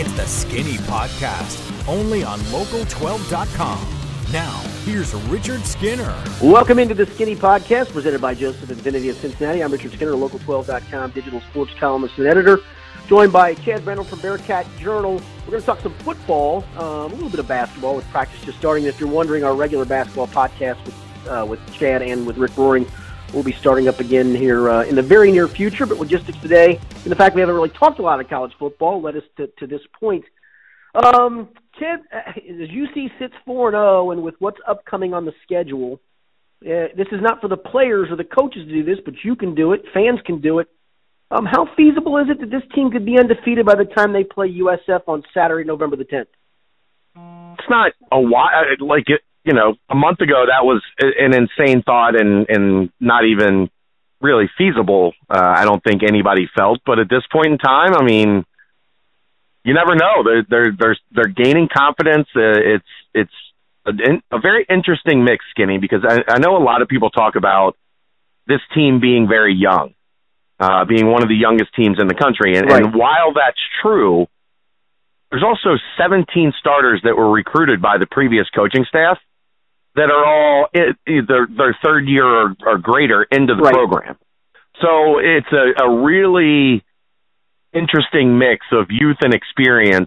It's the Skinny Podcast, only on Local12.com. Now, here's Richard Skinner. Welcome into the Skinny Podcast, presented by Joseph and Vinity of Cincinnati. I'm Richard Skinner, Local12.com digital sports columnist and editor, joined by Chad Brendel from Bearcat Journal. We're going to talk some football, a little bit of basketball with practice just starting. If you're wondering, our regular basketball podcast with Chad and with Rick Roaring will be starting up again here in the very near future. But logistics today, and the fact we haven't really talked a lot of college football, led us to this point. Chad, as UC sits 4-0, and with what's upcoming on the schedule, this is not for the players or the coaches to do this, but you can do it. Fans can do it. How feasible is it that this team could be undefeated by the time they play USF on Saturday, November the 10th? It's not a while. Like, it, you know, a month ago, that was an insane thought and not even really feasible, I don't think anybody felt. But at this point in time, I mean, you never know. They're gaining confidence. It's a very interesting mix, Skinny, because I know a lot of people talk about this team being very young, being one of the youngest teams in the country. And, right. And while that's true, there's also 17 starters that were recruited by the previous coaching staff that are all either their third year or greater into the right. program. So it's a really interesting mix of youth and experience.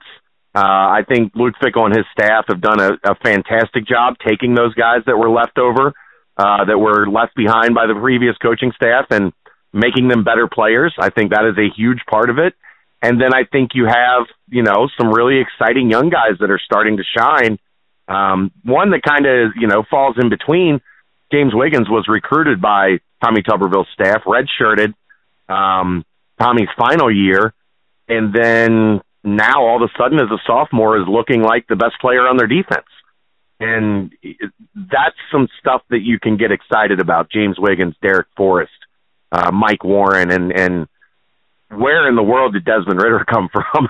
I think Luke Fickell and his staff have done a fantastic job taking those guys that were left over, that were left behind by the previous coaching staff, and making them better players. I think that is a huge part of it. And then I think you have, you know, some really exciting young guys that are starting to shine. One that kind of, you know, falls in between. James Wiggins was recruited by Tommy Tuberville's staff, redshirted, Tommy's final year, and then now all of a sudden as a sophomore is looking like the best player on their defense. And that's some stuff that you can get excited about. James Wiggins, Derek Forrest, Mike Warren, and where in the world did Desmond Ridder come from?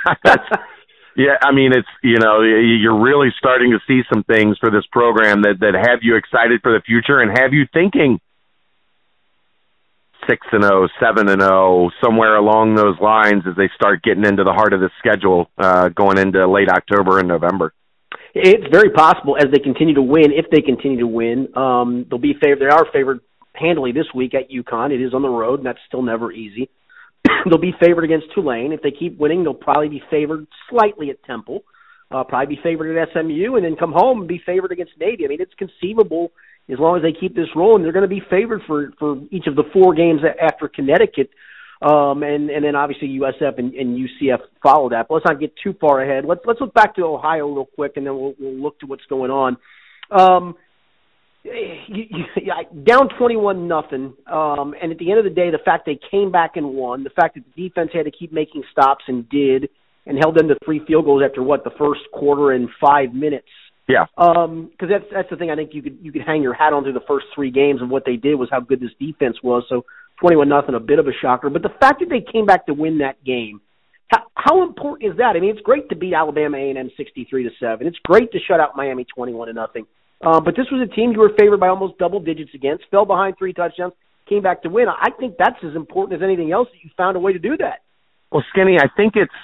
Yeah, I mean, it's, you know, you're really starting to see some things for this program that have you excited for the future and have you thinking 6-0, 7-0, somewhere along those lines as they start getting into the heart of the schedule going into late October and November. It's very possible as they continue to win, if they continue to win. They'll be favored. They are favored handily this week at UConn. It is on the road, and that's still never easy. They'll be favored against Tulane. If they keep winning, they'll probably be favored slightly at Temple, probably be favored at SMU, and then come home and be favored against Navy. I mean, it's conceivable as long as they keep this rolling, they're going to be favored for each of the four games after Connecticut. And then obviously USF and UCF follow that. But let's not get too far ahead. Let's look back to Ohio real quick, and then we'll look to what's going on. Down 21-0, and at the end of the day, the fact they came back and won, the fact that the defense had to keep making stops and did, and held them to 3 field goals after the first quarter and 5 minutes. Yeah, because that's the thing I think you could hang your hat on through the first 3 games of what they did was how good this defense was. So 21-0, a bit of a shocker, but the fact that they came back to win that game, how important is that? I mean, it's great to beat Alabama A&M 63-7. It's great to shut out Miami 21-0. But this was a team you were favored by almost double digits against, fell behind 3 touchdowns, came back to win. I think that's as important as anything else that you found a way to do that. Well, Skinny, I think it's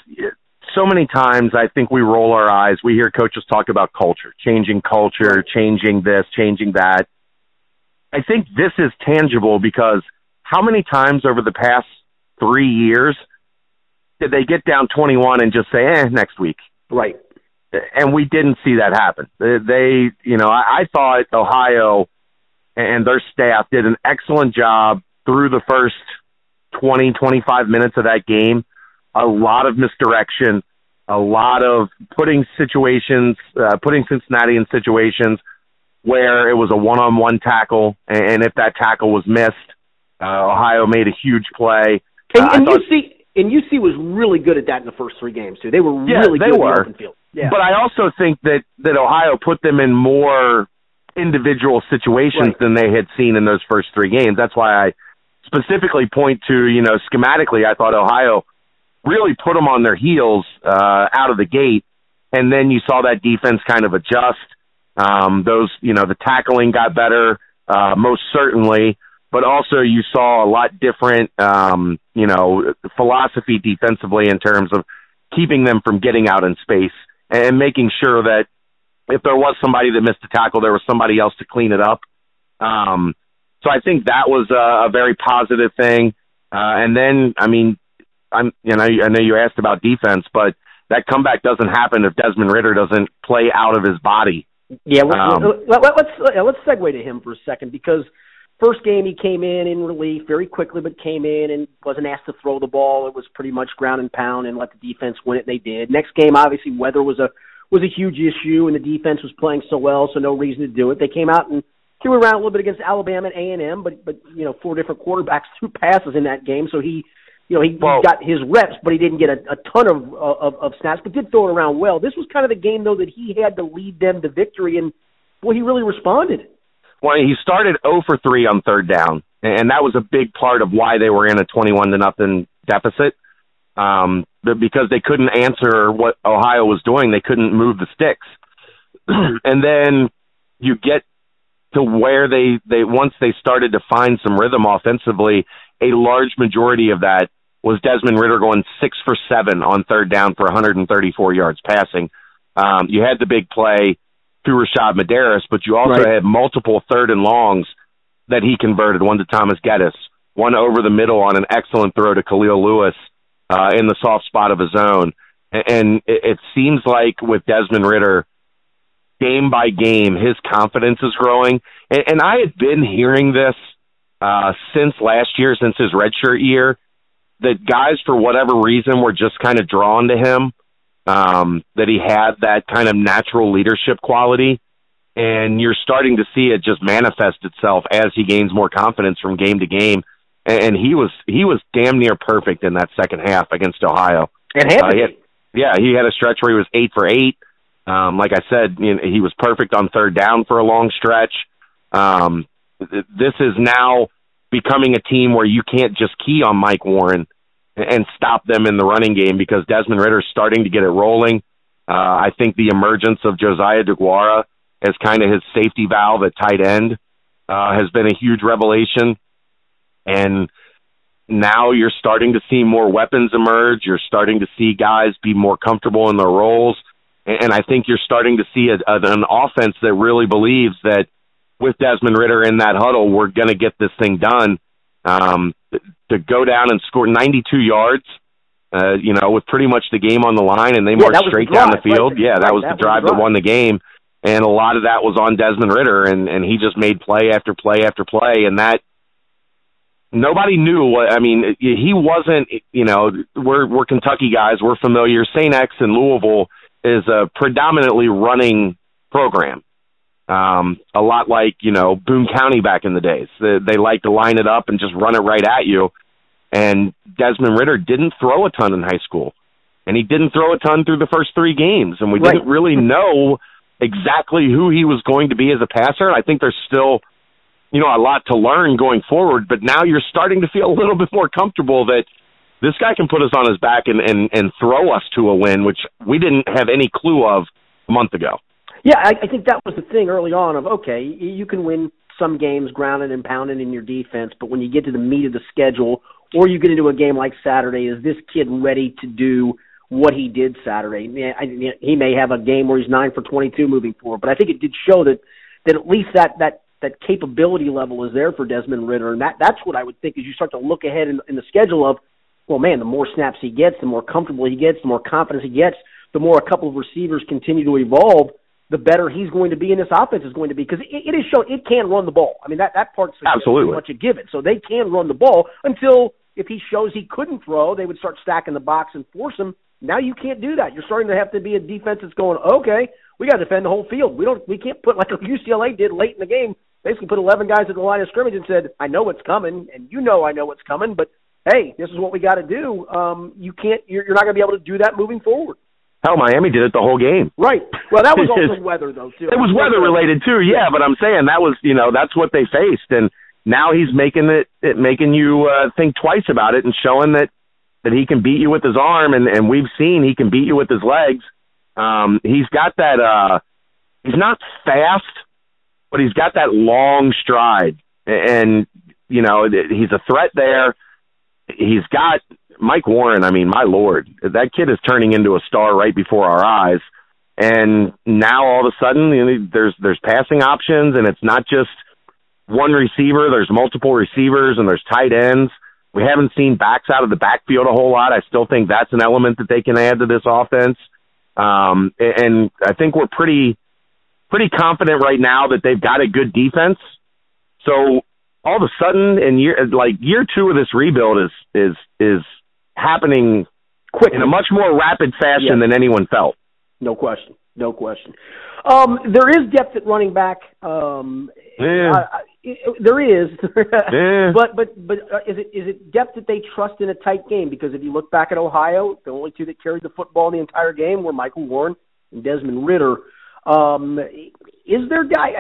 so many times I think we roll our eyes. We hear coaches talk about culture, changing this, changing that. I think this is tangible because how many times over the past 3 years did they get down 21 and just say, next week? Right. And we didn't see that happen. They, you know, I thought Ohio and their staff did an excellent job through the first 20, 25 minutes of that game. A lot of misdirection, a lot of putting Cincinnati in situations where it was a one-on-one tackle, and if that tackle was missed, Ohio made a huge play. And UC was really good at that in the first 3 games, too. They were really good in the open field. Yeah. But I also think that Ohio put them in more individual situations right. than they had seen in those first 3 games. That's why I specifically point to, you know, schematically, I thought Ohio really put them on their heels out of the gate, and then you saw that defense kind of adjust. Those, you know, the tackling got better, most certainly. But also you saw a lot different, philosophy defensively in terms of keeping them from getting out in space and making sure that if there was somebody that missed a tackle, there was somebody else to clean it up. So I think that was a very positive thing. And then, I mean, I know you asked about defense, but that comeback doesn't happen if Desmond Ridder doesn't play out of his body. Yeah, let's segue to him for a second, because first game he came in relief very quickly, but came in and wasn't asked to throw the ball. It was pretty much ground and pound and let the defense win it, and they did. Next game, obviously, weather was a huge issue, and the defense was playing so well, so no reason to do it. They came out and threw around a little bit against Alabama and A&M, but you know, four different quarterbacks threw passes in that game, so he got his reps, but he didn't get a ton of snaps, but did throw it around well. This was kind of the game, though, that he had to lead them to victory, and, well, he really responded. Well, he started 0 for 3 on third down, and that was a big part of why they were in a 21-0 deficit, because they couldn't answer what Ohio was doing. They couldn't move the sticks. And then you get to where they once they started to find some rhythm offensively, a large majority of that was Desmond Ridder going 6 for 7 on third down for 134 yards passing. You had the big play to Rashad Medeiros, but you also had multiple third and longs that he converted, one to Thomas Geddes, one over the middle on an excellent throw to Khalil Lewis in the soft spot of his own. And it seems like with Desmond Ridder, game by game, his confidence is growing. And I had been hearing this since last year, since his redshirt year, that guys, for whatever reason, were just kind of drawn to him, that he had that kind of natural leadership quality. And you're starting to see it just manifest itself as he gains more confidence from game to game. And he was damn near perfect in that second half against Ohio. And he had a stretch where he was 8 for 8. Like I said, he was perfect on third down for a long stretch. This is now becoming a team where you can't just key on Mike Warren and stop them in the running game, because Desmond Ridder's starting to get it rolling. I think the emergence of Josiah DeGuara as kind of his safety valve at tight end has been a huge revelation. And now you're starting to see more weapons emerge. You're starting to see guys be more comfortable in their roles. And I think you're starting to see an offense that really believes that with Desmond Ridder in that huddle, we're going to get this thing done. To go down and score 92 yards, with pretty much the game on the line, and they marched straight down the field. Yeah, that was the drive that won the game. And a lot of that was on Desmond Ridder, and he just made play after play after play. And that nobody knew he wasn't, we're Kentucky guys, we're familiar. St. X in Louisville is a predominantly running program. A lot like, Boone County back in the days. They like to line it up and just run it right at you. And Desmond Ridder didn't throw a ton in high school. And he didn't throw a ton through the first three games. And we didn't really know exactly who he was going to be as a passer. And I think there's still, a lot to learn going forward. But now you're starting to feel a little bit more comfortable that this guy can put us on his back and throw us to a win, which we didn't have any clue of a month ago. Yeah, I think that was the thing early on of, okay, you can win some games grounded and pounded in your defense, but when you get to the meat of the schedule or you get into a game like Saturday, is this kid ready to do what he did Saturday? He may have a game where he's 9 for 22 moving forward, but I think it did show that at least that capability level is there for Desmond Ridder, and that's what I would think as you start to look ahead in the schedule of, well, man, the more snaps he gets, the more comfortable he gets, the more confidence he gets, the more a couple of receivers continue to evolve, the better he's going to be, and this offense is going to be, because it is shown it can run the ball. I mean, that part's absolutely pretty much a given. So they can run the ball until if he shows he couldn't throw, they would start stacking the box and force him. Now you can't do that. You're starting to have to be a defense that's going, okay, we got to defend the whole field. We can't put, like UCLA did late in the game, basically put 11 guys at the line of scrimmage and said, I know what's coming, and I know what's coming, but hey, this is what we got to do. You're not going to be able to do that moving forward. Hell, Miami did it the whole game. Right. Well, that was also weather, though, too. It was weather-related, too, yeah, but I'm saying that was, that's what they faced, and now he's making you think twice about it and showing that he can beat you with his arm, and we've seen he can beat you with his legs. He's got that he's not fast, but he's got that long stride, and he's a threat there. He's got Mike Warren, I mean, my Lord, that kid is turning into a star right before our eyes. And now all of a sudden, you know, there's passing options, and it's not just one receiver. There's multiple receivers, and there's tight ends. We haven't seen backs out of the backfield a whole lot. I still think that's an element that they can add to this offense. And I think we're pretty confident right now that they've got a good defense. So all of a sudden, in year two of this rebuild is happening quick in a much more rapid fashion than anyone felt. No question. There is depth at running back. There is, but is it depth that they trust in a tight game? Because if you look back at Ohio, the only two that carried the football the entire game were Michael Warren and Desmond Ridder. Is there guy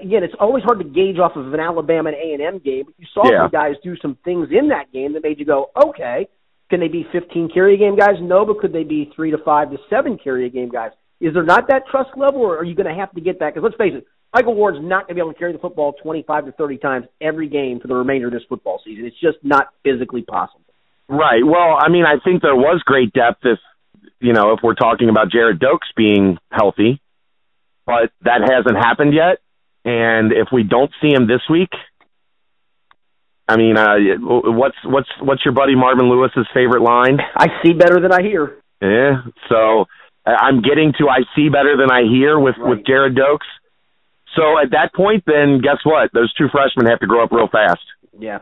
again? It's always hard to gauge off of an Alabama and A&M game. But you saw some guys do some things in that game that made you go, okay. Can they be 15 carry a game guys? No, but could they be 3 to 5 to 7 carry a game guys? Is there not that trust level, or are you going to have to get that? Because let's face it, Michael Ward's not going to be able to carry the football 25 to 30 times every game for the remainder of this football season. It's just not physically possible. Right. Well, I mean, I think there was great depth if we're talking about Jared Dokes being healthy, but that hasn't happened yet. And if we don't see him this week, I mean, what's your buddy Marvin Lewis's favorite line? I see better than I hear. Yeah, so I'm getting to I see better than I hear with Jared Dokes. So at that point, then guess what? Those two freshmen have to grow up real fast. Yeah.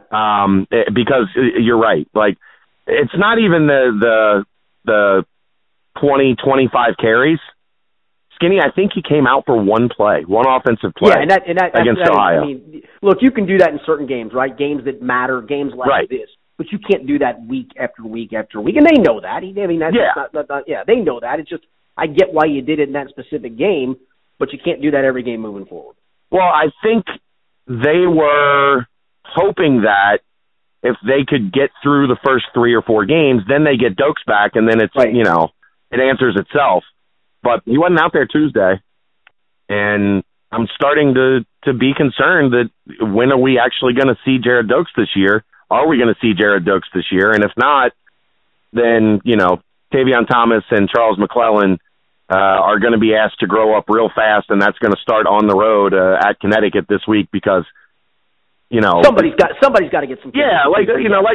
Because you're right. Like, it's not even the 20, 25 carries. Skinny, I think he came out for one offensive play. Yeah, and that against Ohio. I mean, look, you can do that in certain games, right? Games that matter, games like this. But you can't do that week after week after week, and they know that. I mean, that's they know that. It's just I get why you did it in that specific game, but you can't do that every game moving forward. Well, I think they were hoping that if they could get through the first 3 or 4 games, then they get Dokes back, and then it's it answers itself. But he wasn't out there Tuesday, and I'm starting to be concerned that when are we actually going to see Jared Dokes this year? Are we going to see Jared Dokes this year? And if not, then, Tavion Thomas and Charles McClellan are going to be asked to grow up real fast, and that's going to start on the road at Connecticut this week because, somebody's got to get some carries. Yeah, like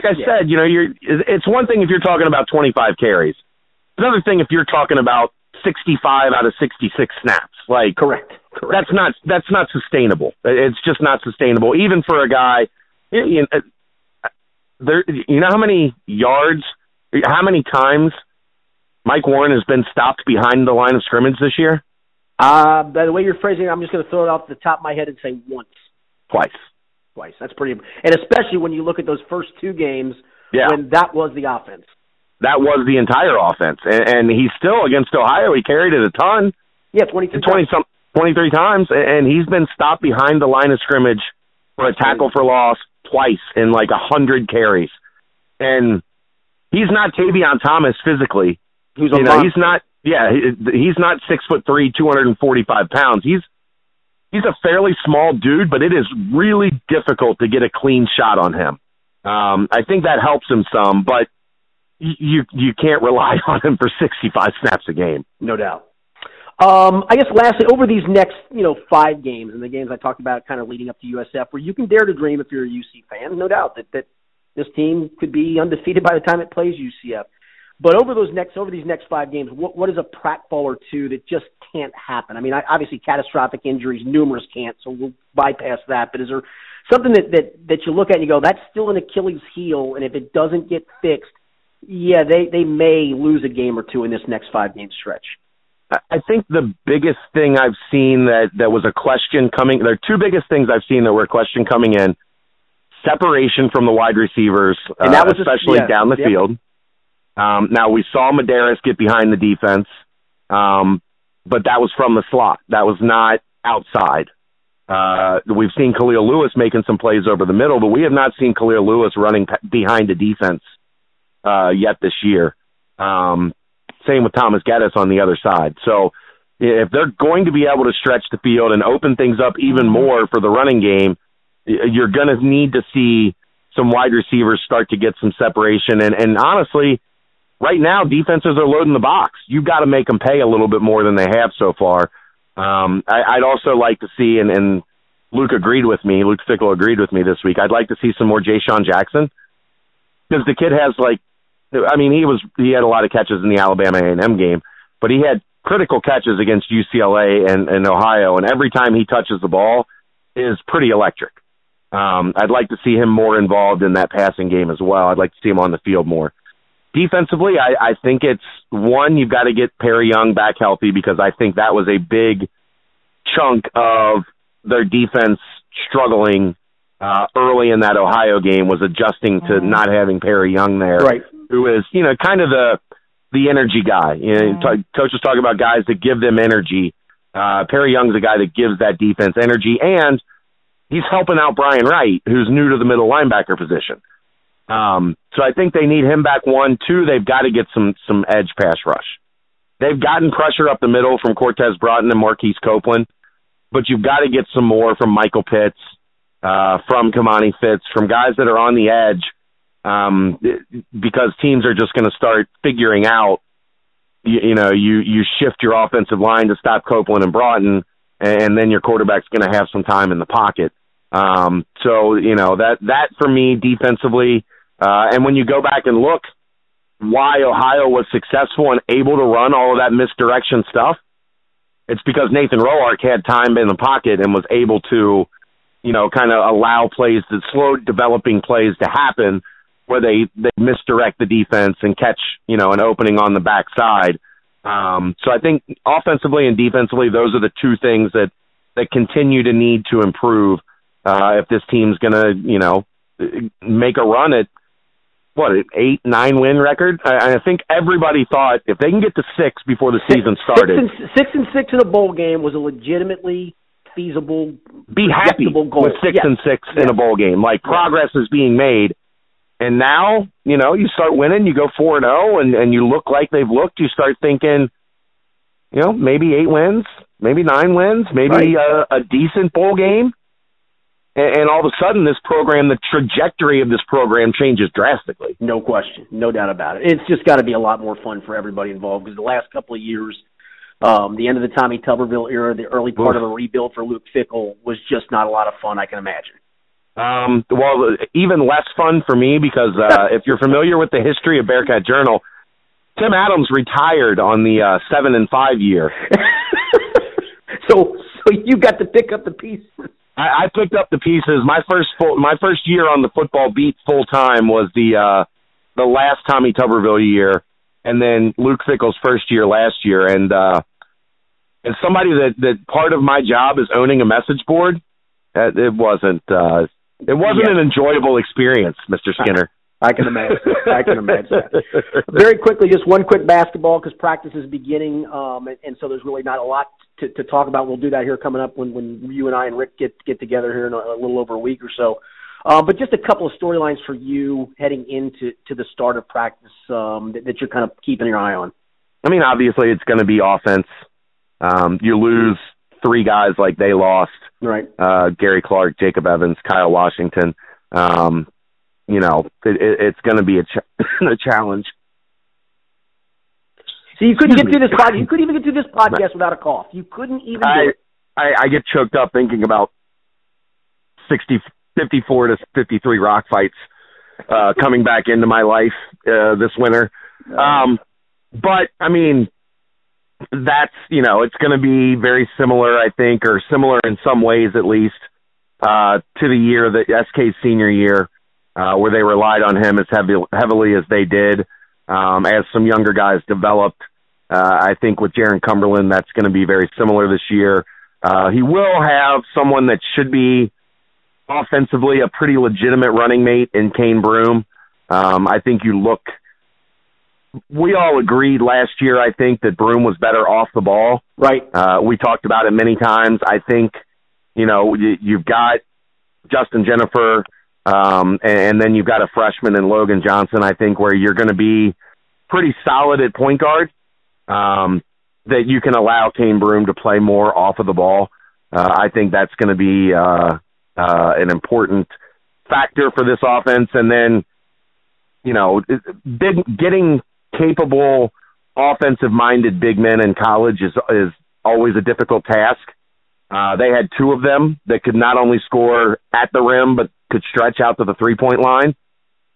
I said, it's one thing if you're talking about 25 carries. Another thing if you're talking about 65 out of 66 snaps. Like, correct. That's not sustainable. It's just not sustainable, even for a guy. You know how many yards, how many times Mike Warren has been stopped behind the line of scrimmage this year? By the way you're phrasing it, I'm just going to throw it off the top of my head and say once. Twice. That's pretty, and especially when you look at those first 2 games when that was the offense. That was the entire offense. And he's still, against Ohio, he carried it a ton. Yeah, 23 times. And he's been stopped behind the line of scrimmage for a tackle for loss twice in 100 carries. And he's not Tavion Thomas physically. He's not 6'3", 245 pounds. He's a fairly small dude, but it is really difficult to get a clean shot on him. I think that helps him some, but you can't rely on him for 65 snaps a game. No doubt. I guess lastly, over these next 5 games and the games I talked about kind of leading up to USF, where you can dare to dream if you're a UC fan, no doubt that this team could be undefeated by the time it plays UCF. But over these next 5 games, what is a pratfall or two that just can't happen? I mean, obviously catastrophic injuries, numerous can't, so we'll bypass that. But is there something that you look at and you go, that's still an Achilles heel, and if it doesn't get fixed, they may lose a game or two in this next 5-game stretch. I think the biggest thing I've seen that was a question coming – there are 2 biggest things I've seen that were a question coming in. Separation from the wide receivers, and that was especially down the field. Now, we saw Medeiros get behind the defense, but that was from the slot. That was not outside. We've seen Khalil Lewis making some plays over the middle, but we have not seen Khalil Lewis running behind the defense yet this year. Same with Thomas Geddes on the other side. So if they're going to be able to stretch the field and open things up even more for the running game, you're going to need to see some wide receivers start to get some separation. And honestly, right now, defenses are loading the box. You've got to make them pay a little bit more than they have so far. I'd also like to see, and Luke agreed with me, Luke Fickell agreed with me this week, I'd like to see some more Ja'Shawn Jackson, because the kid has, like, I mean, he had a lot of catches in the Alabama A&M game, but he had critical catches against UCLA and Ohio, and every time he touches the ball is pretty electric. I'd like to see him more involved in that passing game as well. I'd like to see him on the field more. Defensively, I think it's, one, you've got to get Perry Young back healthy, because I think that was a big chunk of their defense struggling early in that Ohio game, was adjusting to not having Perry Young there, right, who is, you know, kind of the energy guy. You know, coaches talk about guys that give them energy. Perry Young's a guy that gives that defense energy, and he's helping out Brian Wright, who's new to the middle linebacker position. So I think they need him back, one. Two, they've got to get some edge pass rush. They've gotten pressure up the middle from Cortez Broughton and Marquise Copeland, but you've got to get some more from Michael Pitts, from Kamani Fitz, from guys that are on the edge, because teams are just going to start figuring out, you shift your offensive line to stop Copeland and Broughton, and then your quarterback's going to have some time in the pocket. So, you know, that for me defensively, and when you go back and look why Ohio was successful and able to run all of that misdirection stuff, it's because Nathan Roark had time in the pocket and was able to, you know, kind of allow plays, to slow developing plays to happen where they misdirect the defense and catch, you know, an opening on the backside. So I think offensively and defensively, those are the two things that continue to need to improve if this team's going to, you know, make a run at, what, an 8-9 win record? I think everybody thought if they can get to 6 before the season started. 6-6 in a bowl game was a legitimately feasible, be happy goal. With 6-6 in a bowl game. Like, progress is being made. And now, you know, you start winning, you go 4-0, and you look like they've looked. You start thinking, you know, maybe 8 wins, maybe 9 wins, maybe a decent bowl game. And all of a sudden, this program, the trajectory of this program changes drastically. No question. No doubt about it. It's just got to be a lot more fun for everybody involved, because the last couple of years, the end of the Tommy Tuberville era, the early part of a rebuild for Luke Fickell was just not a lot of fun, I can imagine. Well, even less fun for me, because if you're familiar with the history of Bearcat Journal, Tim Adams retired on the 7-5 year. So you got to pick up the pieces. I picked up the pieces. My first year on the football beat full time was the last Tommy Tuberville year, and then Luke Fickell's first year last year. And somebody that part of my job is owning a message board. It wasn't an enjoyable experience, Mr. Skinner. I can imagine. I can imagine that. Very quickly, just one quick basketball, because practice is beginning, and so there's really not a lot to talk about. We'll do that here coming up when you and I and Rick get together here in a little over a week or so. But just a couple of storylines for you heading into the start of practice that you're kind of keeping your eye on. I mean, obviously it's going to be offense. You lose 3 guys like they lost. Right. Gary Clark, Jacob Evans, Kyle Washington. You know, it's going to be a challenge. So you couldn't get through this podcast. You couldn't even get through this podcast without a cough. You couldn't even do it. I get choked up thinking about 54 to 53 rock fights coming back into my life this winter. But, I mean, that's, you know, it's going to be very similar, I think, or similar in some ways at least, to the year, that SK's senior year, where they relied on him as heavily as they did. As some younger guys developed, I think with Jaron Cumberland, that's going to be very similar this year. He will have someone that should be offensively a pretty legitimate running mate in Kane Broome. I think we all agreed last year, I think, that Broome was better off the ball. Right. We talked about it many times. I think, you know, you've got Justin Jennifer, and then you've got a freshman in Logan Johnson, I think, where you're going to be pretty solid at point guard, that you can allow Kane Broome to play more off of the ball. I think that's going to be an important factor for this offense. And then, you know, getting capable offensive-minded big men in college is always a difficult task. They had two of them that could not only score at the rim but could stretch out to the three-point line.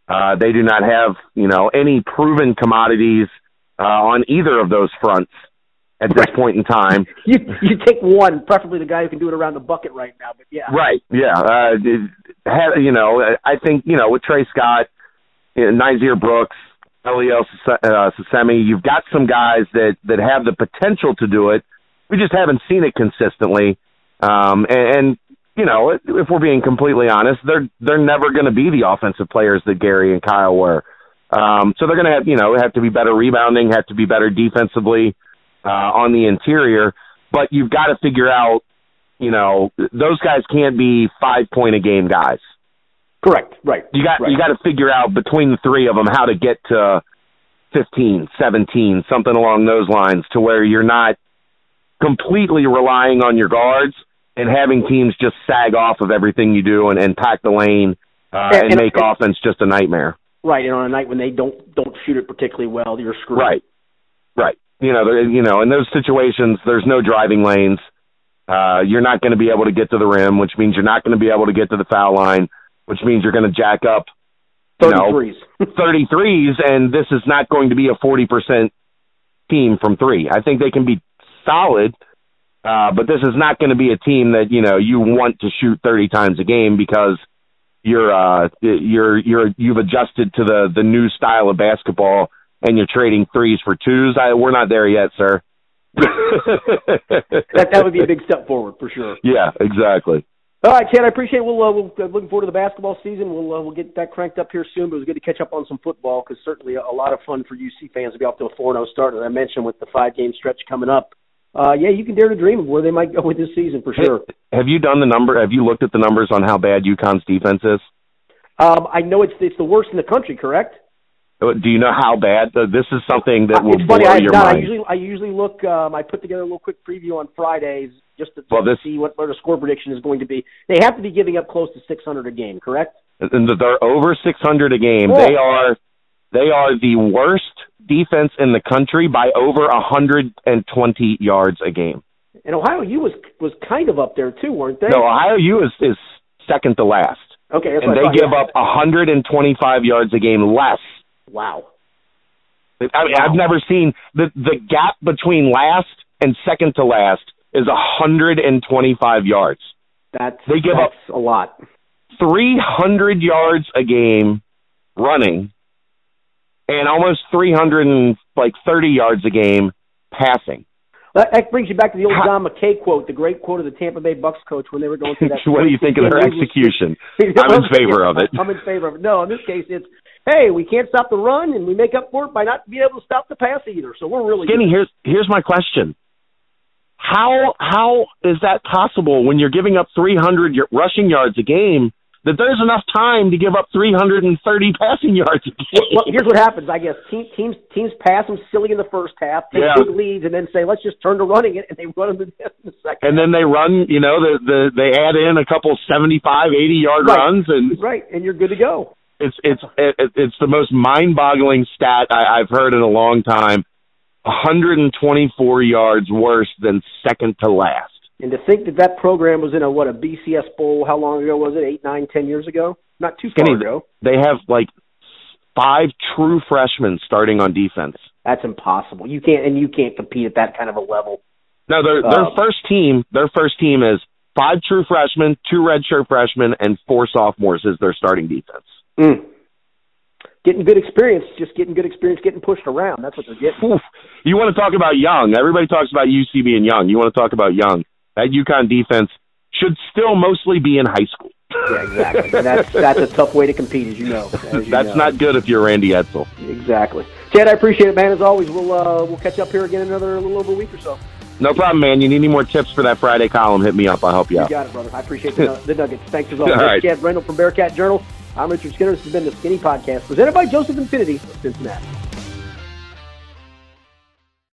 They do not have, you know, any proven commodities on either of those fronts at this point in time. You take one, preferably the guy who can do it around the bucket right now. But yeah, right, yeah. You know, I think, you know, with Trey Scott, Nysir Brooks, Eliel Sissemi, you've got some guys that have the potential to do it. We just haven't seen it consistently. And you know, if we're being completely honest, they're never going to be the offensive players that Gary and Kyle were. So they're going to have to be better rebounding, have to be better defensively on the interior. But you've got to figure out, you know, those guys can't be 5-point a game guys. Correct. Right. You got to figure out between the three of them how to get to 15, 17, something along those lines, to where you're not completely relying on your guards and having teams just sag off of everything you do and pack the lane and make offense just a nightmare. Right, and on a night when they don't shoot it particularly well, you're screwed. Right. You know, in those situations, there's no driving lanes. You're not going to be able to get to the rim, which means you're not going to be able to get to the foul line, which means you're going to jack up 30 threes, and this is not going to be a 40% team from three. I think they can be solid, but this is not going to be a team that, you know, you want to shoot 30 times a game because you've adjusted to the new style of basketball and you're trading threes for twos. We're not there yet, sir. that would be a big step forward for sure. Yeah, exactly. All right, Chad, I appreciate it. We're looking forward to the basketball season. We'll get that cranked up here soon, but it was good to catch up on some football because certainly a lot of fun for UC fans to be off to a 4-0 start, as I mentioned, with the 5-game stretch coming up. Yeah, you can dare to dream of where they might go with this season for sure. Have you done the number? Have you looked at the numbers on how bad UConn's defense is? I know it's the worst in the country, correct? Do you know how bad? This is something that will blow your mind. I usually look. I put together a little quick preview on Fridays just to see what the score prediction is going to be. They have to be giving up close to 600 a game, correct? And they're over 600 a game. Cool. They are the worst defense in the country by over 120 yards a game. And Ohio U was kind of up there too, weren't they? No, Ohio U is second to last. Okay, that's and they give up 125 yards a game less. Wow. I've never seen the gap between last and second to last is 125 yards. They give up a lot. 300 yards a game running and almost 330 yards a game passing. That brings you back to the old Don McKay quote, the great quote of the Tampa Bay Bucks coach when they were going through that. What do you think of their execution? I'm in favor of it. No, in this case, it's, hey, we can't stop the run, and we make up for it by not being able to stop the pass either. So we're really Skinny, here's my question. How is that possible when you're giving up 300 rushing yards a game that there's enough time to give up 330 passing yards a game? Well, here's what happens, I guess. Teams pass them silly in the first half, take big leads, and then say, let's just turn to running it, and they run them in the second. And then they run, you know, they add in a couple 75, 80-yard runs. And you're good to go. It's the most mind-boggling stat I've heard in a long time. 124 yards worse than second to last. And to think that program was in a BCS bowl, how long ago was it? 8, 9, 10 years ago? Not too far ago. They have like 5 true freshmen starting on defense. That's impossible. You can't compete at that kind of a level. No, their first team is 5 true freshmen, 2 redshirt freshmen, and 4 sophomores is their starting defense. Mm. Getting good experience, getting pushed around. That's what they're getting. You want to talk about young. Everybody talks about UC being young. You want to talk about young. That UConn defense should still mostly be in high school. Yeah, exactly. And that's a tough way to compete, as you know. That's not good if you're Randy Edsel. Exactly. Chad, I appreciate it, man. As always, we'll catch up here again another little over a week or so. No problem, man. You need any more tips for that Friday column, hit me up. I'll help you out. You got it, brother. I appreciate the nuggets. Thanks as always. Right. Chad Brendel from Bearcat Journal. I'm Richard Skinner. This has been The Skinny Podcast, presented by Joseph and Vinity of Cincinnati.